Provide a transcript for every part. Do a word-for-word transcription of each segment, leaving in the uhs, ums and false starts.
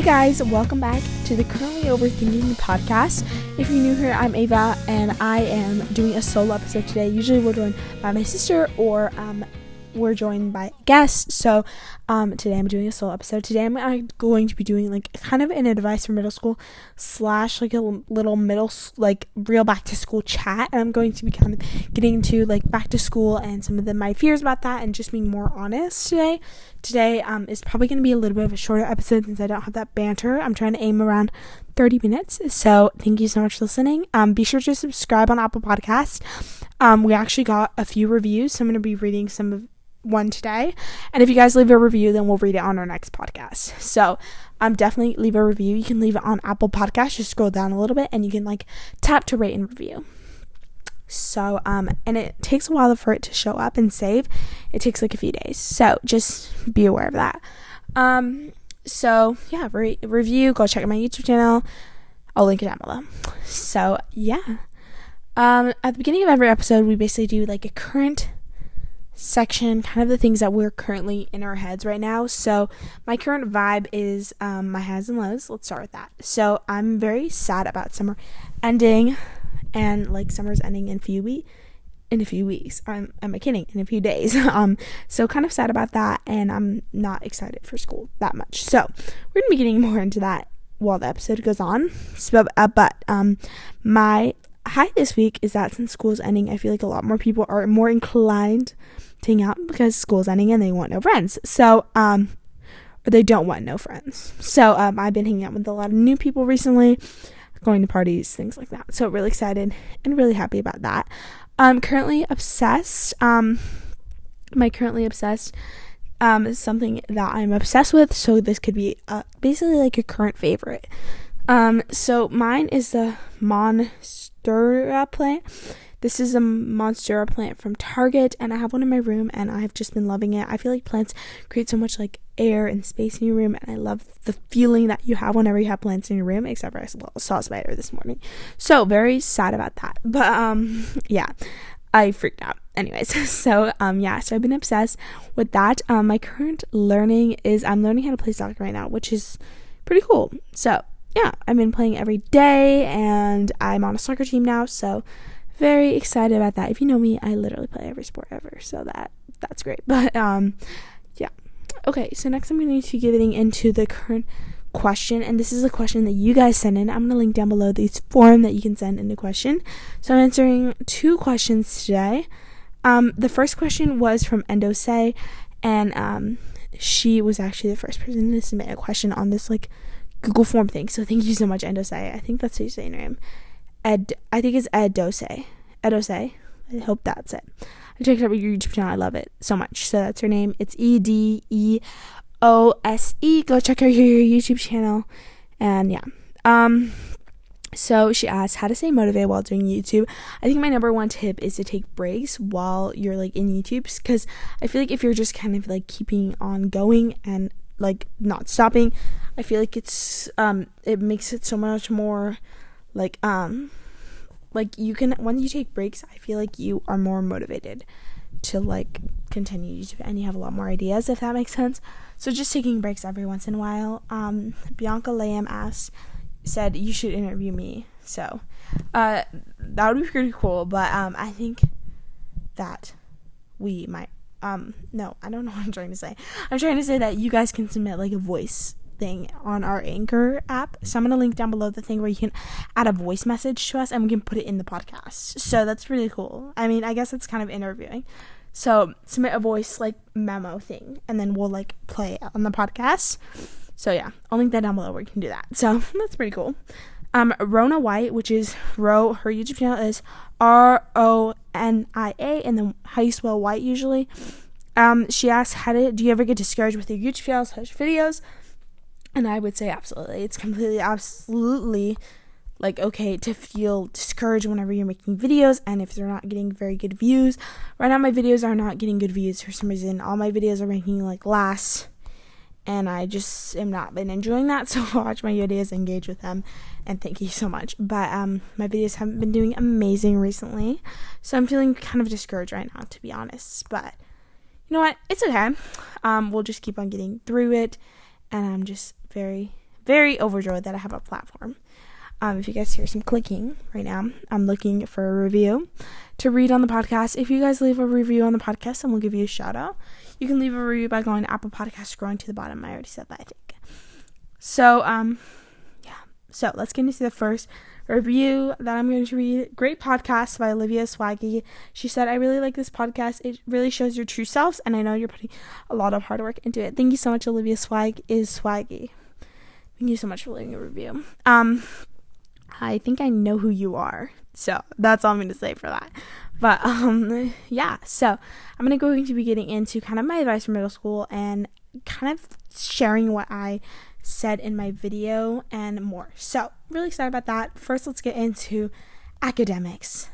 Hey guys, welcome back to the Currently Overthinking podcast. If you're new here, I'm Ava, and I am doing a solo episode today. Usually we're joined by my sister, or um, we're joined by guests. So um, today I'm doing a solo episode. Today I'm, I'm going to be doing like kind of an advice for middle school slash like a little middle like real back to school chat. And I'm going to be kind of getting into like back to school and some of the, my fears about that, and just being more honest today. Today um, is probably going to be a little bit of a shorter episode since I don't have that banter. I'm trying to aim around thirty minutes. So thank you so much for listening. Um, be sure to subscribe on Apple Podcasts. Um, we actually got a few reviews, so I'm going to be reading some of one today. And if you guys leave a review, then we'll read it on our next podcast. So um, definitely leave a review. You can leave it on Apple Podcasts. Just scroll down a little bit and you can like tap to rate and review. So, um, and it takes a while for it to show up and save. It takes like a few days. So just be aware of that. Um, so yeah, re- review, go check out my YouTube channel. I'll link it down below. So yeah. Um, at the beginning of every episode, we basically do like a current section, kind of the things that we're currently in our heads right now. So my current vibe is, um, my highs and lows. Let's start with that. So I'm very sad about summer ending. And like summer's ending in few week, in a few weeks. I'm, am I kidding? In a few days. um, so kind of sad about that, and I'm not excited for school that much. So we're gonna be getting more into that while the episode goes on. So, uh, but um, my high this week is that since school's ending, I feel like a lot more people are more inclined to hang out because school's ending and they want no friends. So um, or they don't want no friends. So um, I've been hanging out with a lot of new people recently, going to parties, things like that. So really excited and really happy about that. Um, currently obsessed. Um, my currently obsessed um, is something that I'm obsessed with. So this could be uh, basically like a current favorite. Um, so mine is the Monstera plant. This is a Monstera plant from Target, and I have one in my room, and I've just been loving it. I feel like plants create so much like air and space in your room, and I love the feeling that you have whenever you have plants in your room, except for I saw a spider this morning. So very sad about that. But um yeah, I freaked out. Anyways, so um yeah, so I've been obsessed with that. Um my current learning is I'm learning how to play soccer right now, which is pretty cool. So yeah, I've been playing every day, and I'm on a soccer team now, so very excited about that. If you know me, I literally play every sport ever, so that that's great. But um yeah. Okay, so next I'm going to be getting into the current question, and this is a question that you guys send in. I'm going to link down below this form that you can send in a question. So I'm answering two questions today. Um the first question was from Endose, and um she was actually the first person to submit a question on this like Google form thing. So thank you so much, Endose. I think that's how you say your name. Ed, I think it's Edose. Edose. I hope that's it. I checked out your YouTube channel. I love it so much. So that's her name. It's E D E O S E. Go check out your YouTube channel. And yeah. Um. So she asked how to stay motivated while doing YouTube. I think my number one tip is to take breaks while you're like in YouTube, because I feel like if you're just kind of like keeping on going and like not stopping, I feel like it's um it makes it so much more like um like you can, when you take breaks, I feel like you are more motivated to like continue YouTube, and you have a lot more ideas, if that makes sense. So just taking breaks every once in a while. um Bianca Lamb asked said you should interview me, so uh that would be pretty cool. But um I think that we might um no I don't know what I'm trying to say I'm trying to say that you guys can submit like a voice thing on our Anchor app. So I'm going to link down below the thing where you can add a voice message to us, and we can put it in the podcast. So that's really cool. I mean, I guess it's kind of interviewing. So submit a voice like memo thing, and then we'll like play it on the podcast. So yeah, I'll link that down below where you can do that. So that's pretty cool. Um, Rona White, which is Ro, her YouTube channel is R O N I A, and then how you spell White usually. Um, she asked, how did, do you ever get discouraged with your YouTube channels, slash videos? And I would say absolutely. It's completely, absolutely, like, okay to feel discouraged whenever you're making videos, and if they're not getting very good views. Right now, my videos are not getting good views for some reason. All my videos are ranking, like, last, and I just am not been enjoying that, so watch my videos, engage with them, and thank you so much. But, um, my videos haven't been doing amazing recently, so I'm feeling kind of discouraged right now, to be honest. But, you know what? It's okay. Um, we'll just keep on getting through it, and I'm just very very overjoyed that I have a platform. Um, if you guys hear some clicking right now, I'm looking for a review to read on the podcast. If you guys leave a review on the podcast, then we'll give you a shout out. You can leave a review by going to Apple Podcasts, scrolling to the bottom. I already said that, I think. So, um, yeah. So, let's get into the first review that I'm going to read. Great podcast by Olivia Swaggy. She said, I really like this podcast. It really shows your true selves, and I know you're putting a lot of hard work into it. Thank you so much, Olivia Swag is Swaggy. Thank you so much for leaving a review. Um... I think I know who you are, so that's all I'm going to say for that. But um, yeah, so I'm going to go into be getting into kind of my advice for middle school and kind of sharing what I said in my video and more. So really excited about that. First, let's get into academics.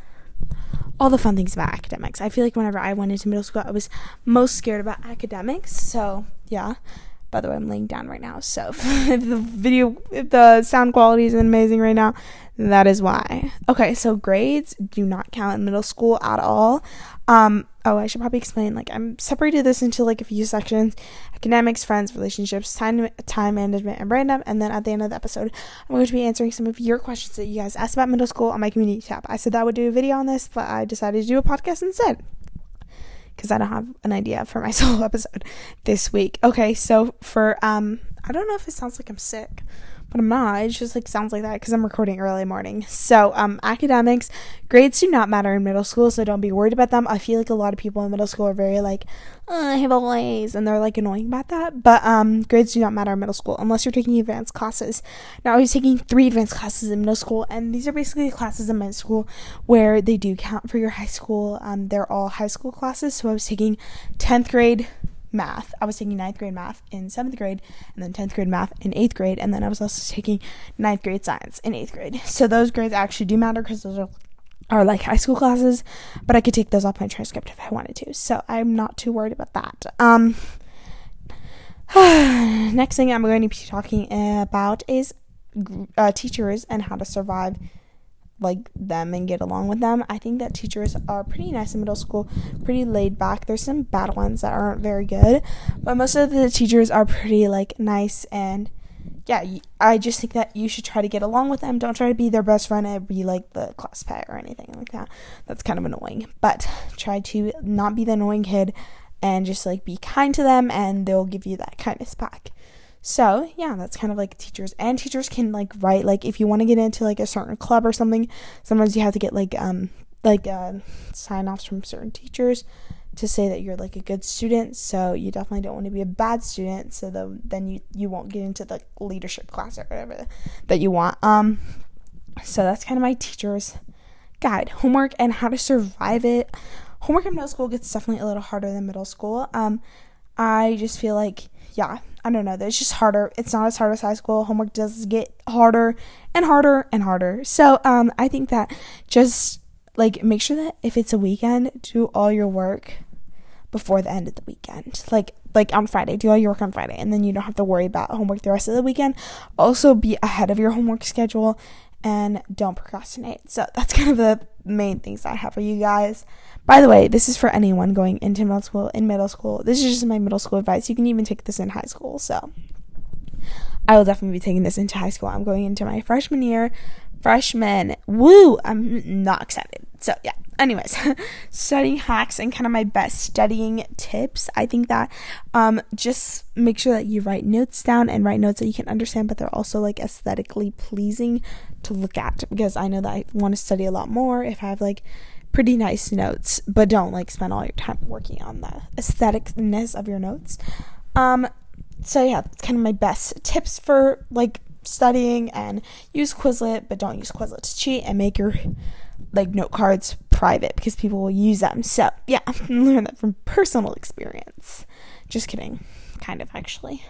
All the fun things about academics. I feel like whenever I went into middle school, I was most scared about academics. So yeah. By the way, I'm laying down right now, so if the video, if the sound quality isn't amazing right now, that is why. Okay, so grades do not count in middle school at all. Um, oh, I should probably explain, like, I'm separated this into, like, a few sections. Academics, friends, relationships, time time management, and random. And then at the end of the episode, I'm going to be answering some of your questions that you guys asked about middle school on my community tab. I said that I would do a video on this, but I decided to do a podcast instead, because I don't have an idea for my solo episode this week. Okay, so for, um, I don't know if it sounds like I'm sick, but I'm not. It just, like, sounds like that because I'm recording early morning. So, um, academics, grades do not matter in middle school, so don't be worried about them. I feel like a lot of people in middle school are very, like, oh, I have all A's, and they're, like, annoying about that. But, um, grades do not matter in middle school unless you're taking advanced classes. Now, I was taking three advanced classes in middle school, and these are basically classes in middle school where they do count for your high school. Um, they're all high school classes, so I was taking tenth grade math. I was taking ninth grade math in seventh grade, and then tenth grade math in eighth grade, and then I was also taking ninth grade science in eighth grade. So those grades actually do matter because those are, are like high school classes, but I could take those off my transcript if I wanted to. So I'm not too worried about that. Um, next thing I'm going to be talking about is uh, teachers and how to survive like them and get along with them. I think that teachers are pretty nice in middle school, pretty laid back. There's some bad ones that aren't very good, but most of the teachers are pretty like nice, and yeah, I just think that you should try to get along with them. Don't try to be their best friend and be like the class pet or anything like that. That's kind of annoying, but try to not be the annoying kid and just like be kind to them, and they'll give you that kindness back. So, yeah, that's kind of, like, teachers. And teachers can, like, write, like, if you want to get into, like, a certain club or something, sometimes you have to get, like, um, like, uh, sign-offs from certain teachers to say that you're, like, a good student. So, you definitely don't want to be a bad student, so the, then you, you won't get into the leadership class or whatever that you want. Um, so, that's kind of my teacher's guide. Homework and how to survive it. Homework in middle school gets definitely a little harder than middle school. Um, I just feel like, yeah, I don't know. It's just harder. It's not as hard as high school. Homework does get harder and harder and harder. So, um, I think that just, like, make sure that if it's a weekend, do all your work before the end of the weekend. Like, like on Friday. Do all your work on Friday. And then you don't have to worry about homework the rest of the weekend. Also, be ahead of your homework schedule and don't procrastinate. So, that's kind of the main things I have for you guys. By the way, this is for anyone going into middle school, in middle school. This is just my middle school advice. You can even take this in high school, so I will definitely be taking this into high school. I'm going into my freshman year. Freshman. Woo! I'm not excited. So, yeah. Anyways, studying hacks and kind of my best studying tips. I think that um, just make sure that you write notes down and write notes that you can understand, but they're also, like, aesthetically pleasing to look at, because I know that I want to study a lot more if I have, like, pretty nice notes, but don't, like, spend all your time working on the aestheticness of your notes. Um, so, yeah, that's kind of my best tips for, like, studying. And use Quizlet, but don't use Quizlet to cheat, and make your, like, note cards private, because people will use them. So, yeah, learn that from personal experience. Just kidding. Kind of, actually.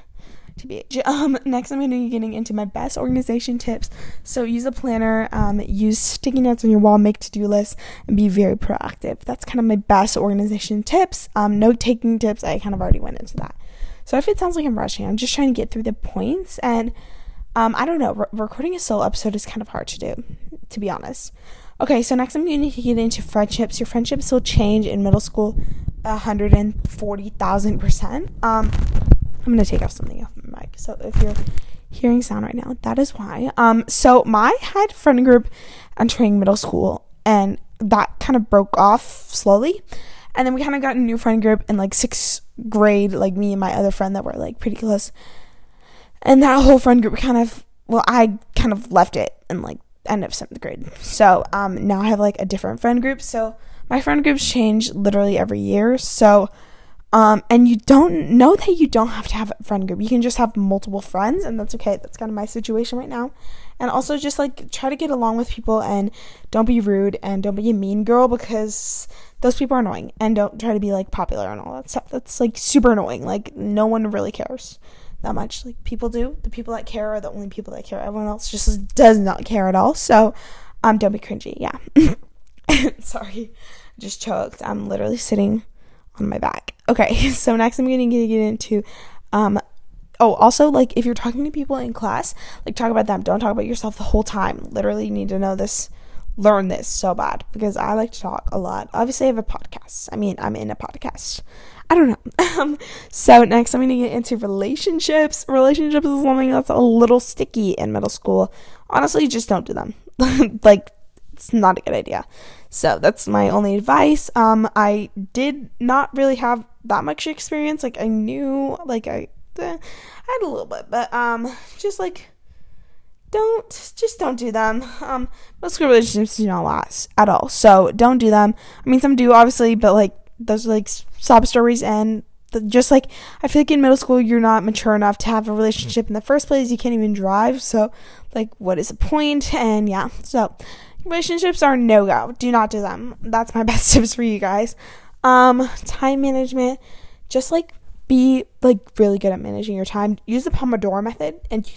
To be um next I'm going to be getting into my best organization tips. So use a planner, um use sticky notes on your wall, make to-do lists, and be very proactive. That's kind of my best organization tips. Um note-taking tips, I kind of already went into that. So if it sounds like I'm rushing, I'm just trying to get through the points. And um I don't know, re- recording a solo episode is kind of hard to do, to be honest. Okay, so next I'm going to get into friendships. Your friendships will change in middle school one hundred forty thousand percent. Um I'm going to take off something off my mic. So if you're hearing sound right now. That is why. Um, so my had friend group entering middle school, and that kind of broke off slowly. And then we kind of got a new friend group in like sixth grade, like me and my other friend that were like pretty close. And that whole friend group kind of, well, I kind of left it in like end of seventh grade. So um, now I have like a different friend group. So my friend groups change literally every year. So, um, and you don't know that you don't have to have a friend group. You can just have multiple friends, and that's okay. That's kind of my situation right now. And also just like try to get along with people, and don't be rude, and don't be a mean girl, because those people are annoying, and don't try to be like popular and all that stuff. That's like super annoying. Like no one really cares that much. Like people do. The people that care are the only people that care. Everyone else just does not care at all. So um, don't be cringy. Yeah. Sorry, just choked. I'm literally sitting on my back. Okay, so next I'm going to get into, um, oh, also, like, if you're talking to people in class, like, talk about them. Don't talk about yourself the whole time. Literally, you need to know this, learn this so bad, because I like to talk a lot. Obviously, I have a podcast. I mean, I'm in a podcast. I don't know. Um, so next I'm going to get into relationships. Relationships is something that's a little sticky in middle school. Honestly, just don't do them. Like, it's not a good idea. So that's my only advice. Um, I did not really have that much experience. Like I knew, like I, eh, I had a little bit, but um, just like don't, just don't do them. Um, most school relationships do not last at all, so don't do them. I mean, some do obviously, but like those are like sob stories, and the, just like I feel like in middle school you're not mature enough to have a relationship in the first place. You can't even drive, so like what is the point? And yeah, so. Relationships are no-go. Do not do them. That's my best tips for you guys. Um, time management. Just, like, be, like, really good at managing your time. Use the Pomodoro method. And, you,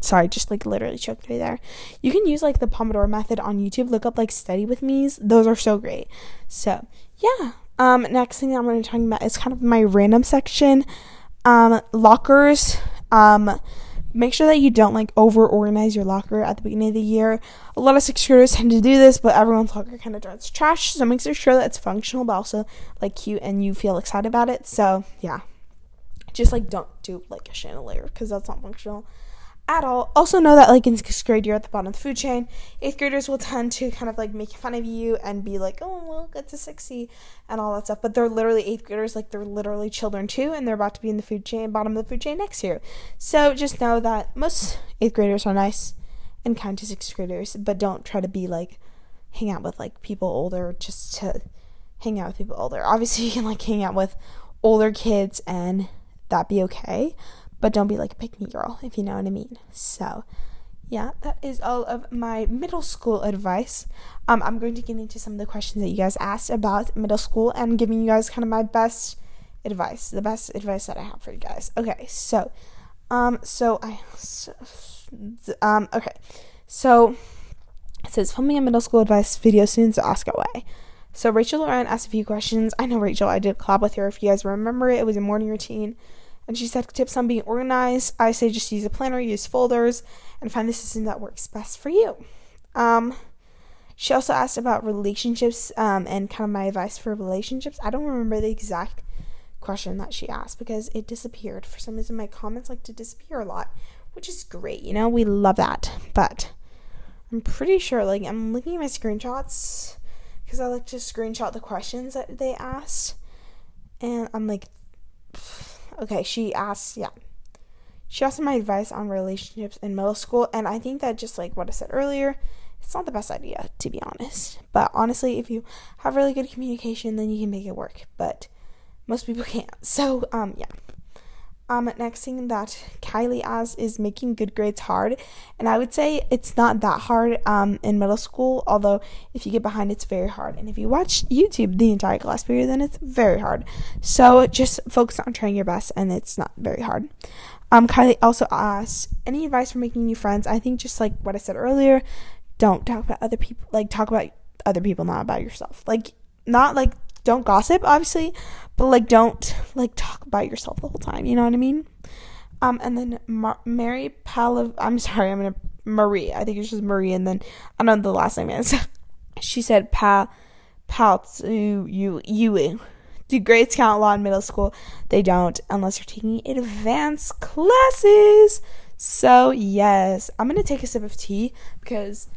sorry, just, like, literally choked me there. You can use, like, the Pomodoro method on YouTube. Look up, like, study with me's. Those are so great. So, yeah. Um, next thing I'm going to be talking about is kind of my random section. Um, lockers. Um... Make sure that you don't, like, over-organize your locker at the beginning of the year. A lot of sixth graders tend to do this, but everyone's locker kind of turns trash. So make sure that it's functional, but also, like, cute and you feel excited about it. So, yeah. Just, like, don't do, like, a chandelier because that's not functional at all. Also know that, like, in sixth grade, you're at the bottom of the food chain. Eighth graders will tend to kind of, like, make fun of you and be like, oh, well, that's a sixty and all that stuff. But they're literally eighth graders. Like, they're literally children, too, and they're about to be in the food chain, bottom of the food chain next year. So just know that most eighth graders are nice and kind to sixth graders, but don't try to be, like, hang out with, like, people older just to hang out with people older. Obviously, you can, like, hang out with older kids and that be okay. But don't be like a pick me girl, if you know what I mean. So, yeah, that is all of my middle school advice. Um, I'm going to get into some of the questions that you guys asked about middle school and giving you guys kind of my best advice, the best advice that I have for you guys. Okay, so, um, so I, so, um, okay, so it says filming a middle school advice video soon, so ask away. So Rachel Lauren asked a few questions. I know Rachel, I did a collab with her. If you guys remember it, it was a morning routine. And she said tips on being organized. I say just use a planner, use folders, and find the system that works best for you. Um, she also asked about relationships um, and kind of my advice for relationships. I don't remember the exact question that she asked because it disappeared. For some reason, my comments like to disappear a lot, which is great. You know, we love that. But I'm pretty sure, like, I'm looking at my screenshots because I like to screenshot the questions that they asked. And I'm like... Pfft. Okay, she asked, yeah. She asked my advice on relationships in middle school, and I think that just like what I said earlier, it's not the best idea, to be honest. But honestly, if you have really good communication, then you can make it work. But most people can't. So, um, yeah. Um, next thing that Kylie asked is making good grades hard. And I would say it's not that hard um, in middle school, although if you get behind, it's very hard. And if you watch YouTube the entire class period, then it's very hard. So just focus on trying your best, and it's not very hard. Um, Kylie also asked, any advice for making new friends? I think just like what I said earlier, don't talk about other people, like talk about other people, not about yourself. Like, not like, don't gossip, obviously, but, like, don't, like, talk about yourself the whole time, you know what I mean? Um, and then Mar- Mary Palav, I'm sorry, I'm gonna, Marie, I think it's just Marie, and then, I don't know the last name is, she said, pa, pals, ooh, you, you, do grades count law in middle school? They don't, unless you're taking advanced classes, So, yes, I'm going to take a sip of tea because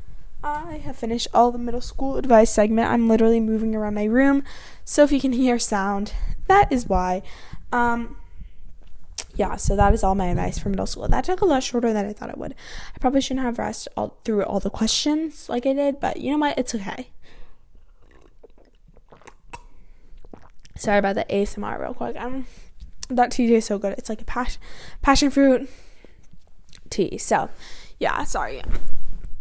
I have finished all the middle school advice segment. I'm literally moving around my room, so if you can hear sound, that is why. Um, yeah, so that is all my advice for middle school. That took a lot shorter than I thought it would. I probably shouldn't have rushed all, through all the questions like I did, but you know what? It's okay. Sorry about the A S M R real quick. Um, that tea tastes so good. It's like a pas- passion fruit tea. So, yeah, sorry.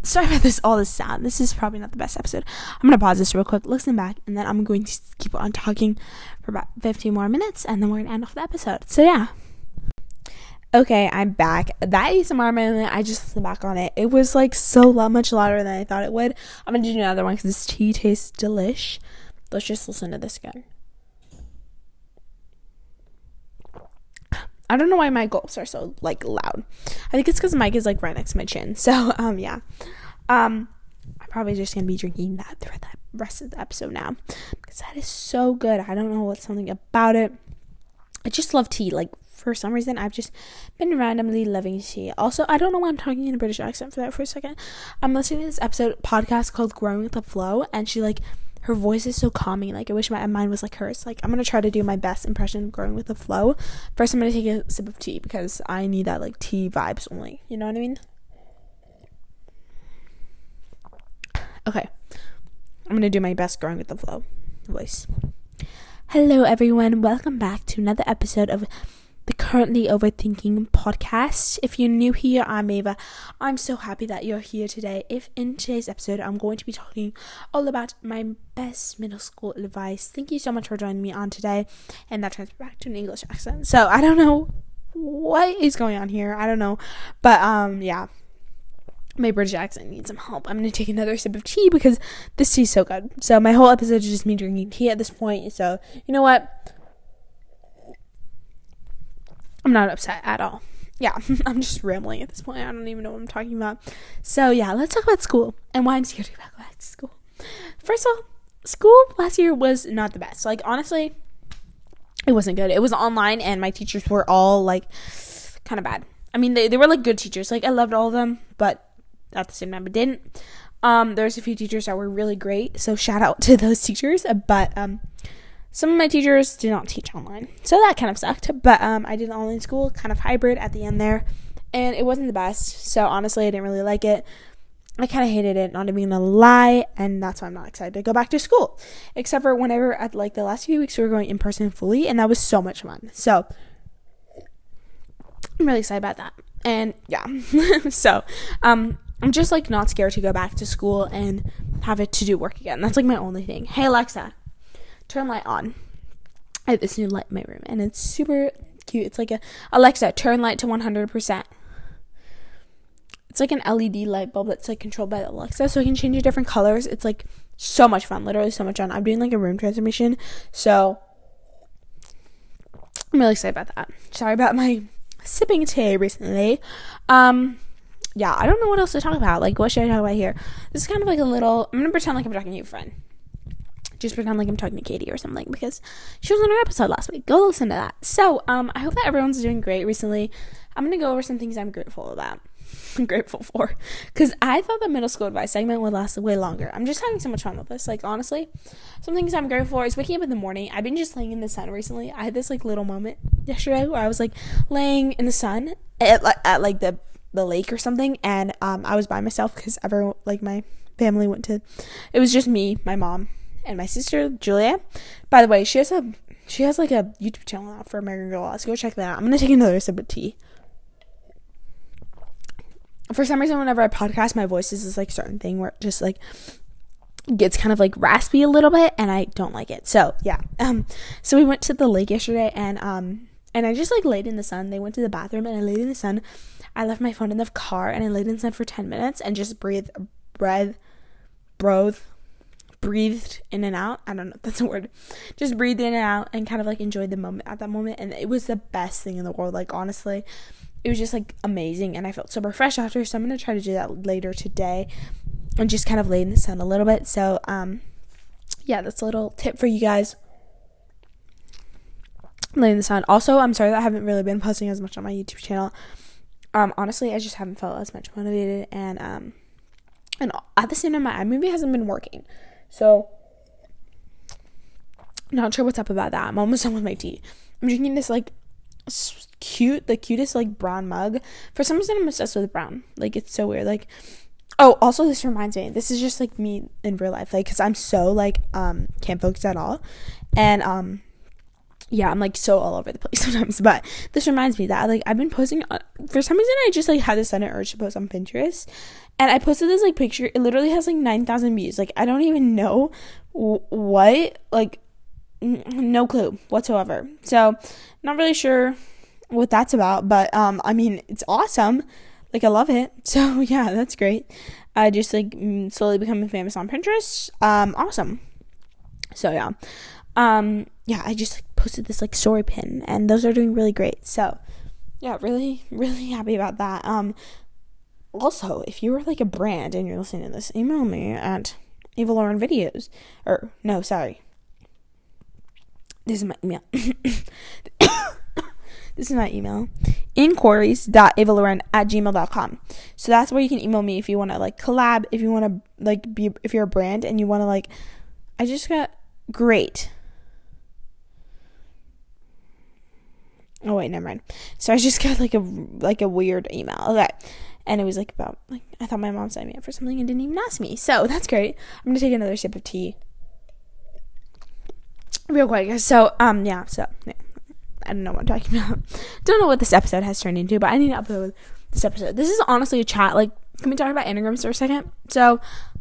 Sorry about this, all this sound. This is probably not the best episode. I'm going to pause this real quick, listen back, and then I'm going to keep on talking for about fifteen more minutes, and then we're going to end off the episode. So, yeah. Okay, I'm back. That A S M R moment, I just listened back on it. It was, like, so much louder than I thought it would. I'm going to do another one because this tea tastes delish. Let's just listen to this again. I don't know why my gulps are so, like, loud. I think it's because the mic is, like, right next to my chin. So, um, yeah. Um, I'm probably just going to be drinking that throughout the rest of the episode now. Because that is so good. I don't know what's something about it. I just love tea. Like, for some reason, I've just been randomly loving tea. Also, I don't know why I'm talking in a British accent for that for a second. I'm listening to this episode podcast called Growing With the Flow. And she, like... her voice is so calming. Like, I wish my mine was like hers. Like, I'm going to try to do my best impression of Growing With the Flow. First, I'm going to take a sip of tea because I need that, like, tea vibes only. You know what I mean? Okay. I'm going to do my best Growing With the Flow voice. Hello, everyone. Welcome back to another episode of the Currently Overthinking podcast. If you're new here, I'm Ava. I'm so happy that you're here today. If in today's episode, I'm going to be talking all about my best middle school advice. Thank you so much for joining me on today. And that turns back to an English accent. So I don't know what is going on here. I don't know. But um, yeah, my British accent needs some help. I'm going to take another sip of tea because this tea is so good. So my whole episode is just me drinking tea at this point. So you know what? I'm not upset at all. Yeah, I'm just rambling at this point. I don't even know what I'm talking about. So, yeah, let's talk about school and why I'm scared to go back to school. First of all, school last year was not the best. Like, honestly, it wasn't good. It was online, and my teachers were all, like, kind of bad. I mean, they, they were, like, good teachers. Like, I loved all of them, but at the same time, I didn't. Um, there was a few teachers that were really great, so shout out to those teachers. But, um... some of my teachers did not teach online, so that kind of sucked, but um, I did online school, kind of hybrid at the end there, and it wasn't the best, so honestly, I didn't really like it. I kind of hated it, not even gonna lie, and that's why I'm not excited to go back to school, except for whenever, at like the last few weeks, we were going in person fully, and that was so much fun, so I'm really excited about that, and yeah, so um, I'm just like not scared to go back to school and have it to do work again. That's like my only thing. Hey, Alexa. Turn light on. I have this new light in my room, and it's super cute. It's like a Alexa, turn light to one hundred percent. It's like an L E D light bulb that's like controlled by Alexa, so I can change it different colors. It's like so much fun, literally so much fun. I'm doing like a room transformation, so I'm really excited about that. Sorry about my sipping tea recently. Um, yeah, I don't know what else to talk about. Like, what should I talk about here? This is kind of like a little. I'm gonna pretend like I'm talking to you, friend. Just pretend like I'm talking to Katie or something because she was on our episode last week. Go listen to that. So, um, I hope that everyone's doing great recently. I'm going to go over some things I'm grateful about. I'm grateful for. Because I thought the middle school advice segment would last way longer. I'm just having so much fun with this. Like, honestly, some things I'm grateful for is waking up in the morning. I've been just laying in the sun recently. I had this, like, little moment yesterday where I was, like, laying in the sun at, at like, the, the lake or something. And um, I was by myself because everyone, like, my family went to... It was just me, my mom, and my sister Julia. By the way, she has a she has like a YouTube channel out for American Girl. Let's go check that out. I'm gonna take another sip of tea. For some reason, whenever I podcast, my voice is this like certain thing where it just like gets kind of like raspy a little bit, and I don't like it. So yeah. Um. So we went to the lake yesterday, and um. And I just, like, laid in the sun. They went to the bathroom, and I laid in the sun. I left my phone in the car, and I laid in the sun for ten minutes and just breathed, breathed, breathed. breathed in and out. I don't know if that's a word. Just breathed in and out and kind of like enjoyed the moment at that moment, and it was the best thing in the world. Like, honestly, it was just like amazing, and I felt super fresh after, so I'm gonna try to do that later today and just kind of lay in the sun a little bit. So um yeah, that's a little tip for you guys. Lay in the sun. Also, I'm sorry that I haven't really been posting as much on my YouTube channel. Um, honestly, I just haven't felt as much motivated, and um, and at the same time, my iMovie hasn't been working, so not sure what's up about that. I'm almost done with my tea. I'm drinking this like cute, the cutest like brown mug. For some reason, I'm obsessed with brown. Like, it's so weird. Like, oh, also this reminds me. This is just like me in real life, like, because I'm so like um can't focus at all, and um. Yeah, I'm, like, so all over the place sometimes, but this reminds me that, like, I've been posting, on, for some reason, I just, like, had this sudden urge to post on Pinterest, and I posted this, like, picture, it literally has, like, nine thousand views, like, I don't even know w- what, like, n- no clue whatsoever, so, not really sure what that's about, but, um, I mean, it's awesome, like, I love it, so, yeah, that's great, I just, like, slowly becoming famous on Pinterest, um, awesome, so, yeah, um, yeah, I just, like, posted this like story pin, and those are doing really great, so yeah, really really happy about that. Um also, if you are like a brand and you're listening to this, email me at evilaurenvideos, or no, sorry, this is my email this is my email inquiries dot evilauren at gmail dot com. So that's where you can email me if you want to like collab, if you want to like be, if you're a brand and you want to like, I just got great oh wait, never mind. So I just got like a like a weird email. Okay, and it was like about like I thought my mom signed me up for something and didn't even ask me. So that's great. I'm gonna take another sip of tea, real quick. So um yeah, so yeah. I don't know what I'm talking about. Don't know what this episode has turned into, but I need to upload this episode. This is honestly a chat. Like, can we talk about Enneagrams for a second? So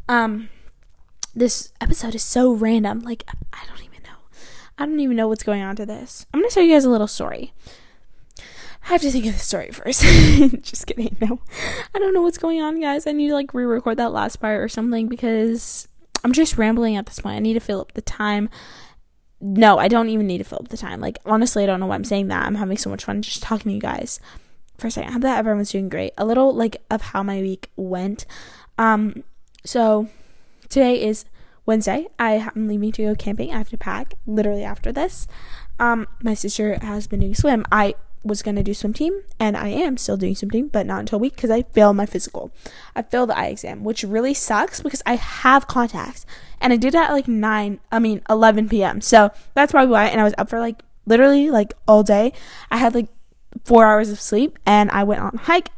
um, this episode is so random. Like I don't even. I don't even know what's going on to this. I'm going to tell you guys a little story. I have to think of the story first. Just kidding. No. I don't know what's going on, guys. I need to, like, re-record that last part or something because I'm just rambling at this point. I need to fill up the time. No, I don't even need to fill up the time. Like, honestly, I don't know why I'm saying that. I'm having so much fun just talking to you guys. For a second, I hope that everyone's doing great. A little, like, of how my week went. Um, so, today is Wednesday, I am leaving to go camping. I have to pack literally after this. Um, my sister has been doing swim. I was going to do swim team, and I am still doing swim team, but not until a week because I failed my physical. I failed the eye exam, which really sucks because I have contacts, and I did that at like nine, I mean eleven p.m. So that's probably why. And I was up for like literally like all day. I had like four hours of sleep, and I went on a hike.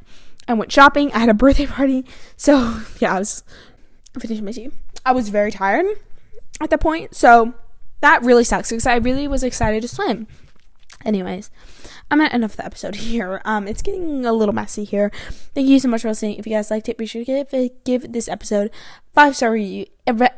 I went shopping. I had a birthday party. So yeah, I was finishing my tea. I was very tired at that point, so that really sucks because I really was excited to swim. Anyways, I'm at enough of the episode here. Um, it's getting a little messy here. Thank you so much for listening. If you guys liked it, be sure to give, give this episode five star review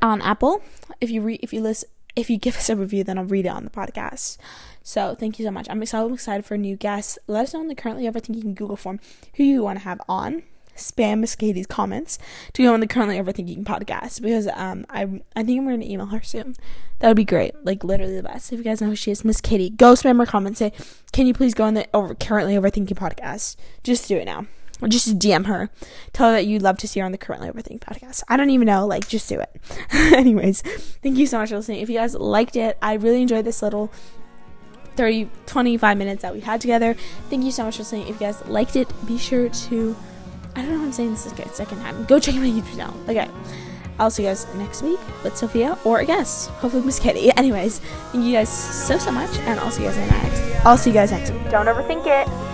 on Apple. If you re- if you list if you give us a review, then I'll read it on the podcast. So thank you so much. I'm so excited for new guests. Let us know in the currently overthinking Google form who you want to have on. Spam Miss Katie's comments to go on the currently overthinking podcast because um I I think I'm going to email her soon. That would be great, like literally the best. If you guys know who she is, Miss Katie, go spam her comments. Say, can you please go on the over, currently overthinking podcast? Just do it now. Or just D M her. Tell her that you'd love to see her on the currently overthinking podcast. I don't even know. Like, just do it. Anyways, thank you so much for listening. If you guys liked it, I really enjoyed this little thirty, twenty-five minutes that we had together. Thank you so much for listening. If you guys liked it, be sure to. I don't know if I'm saying this is the second time. Go check my YouTube channel. Okay. I'll see you guys next week with Sophia or I guess hopefully Miss Kitty. Anyways, thank you guys so so much, and I'll see you guys next. I'll see you guys next week. Don't overthink it.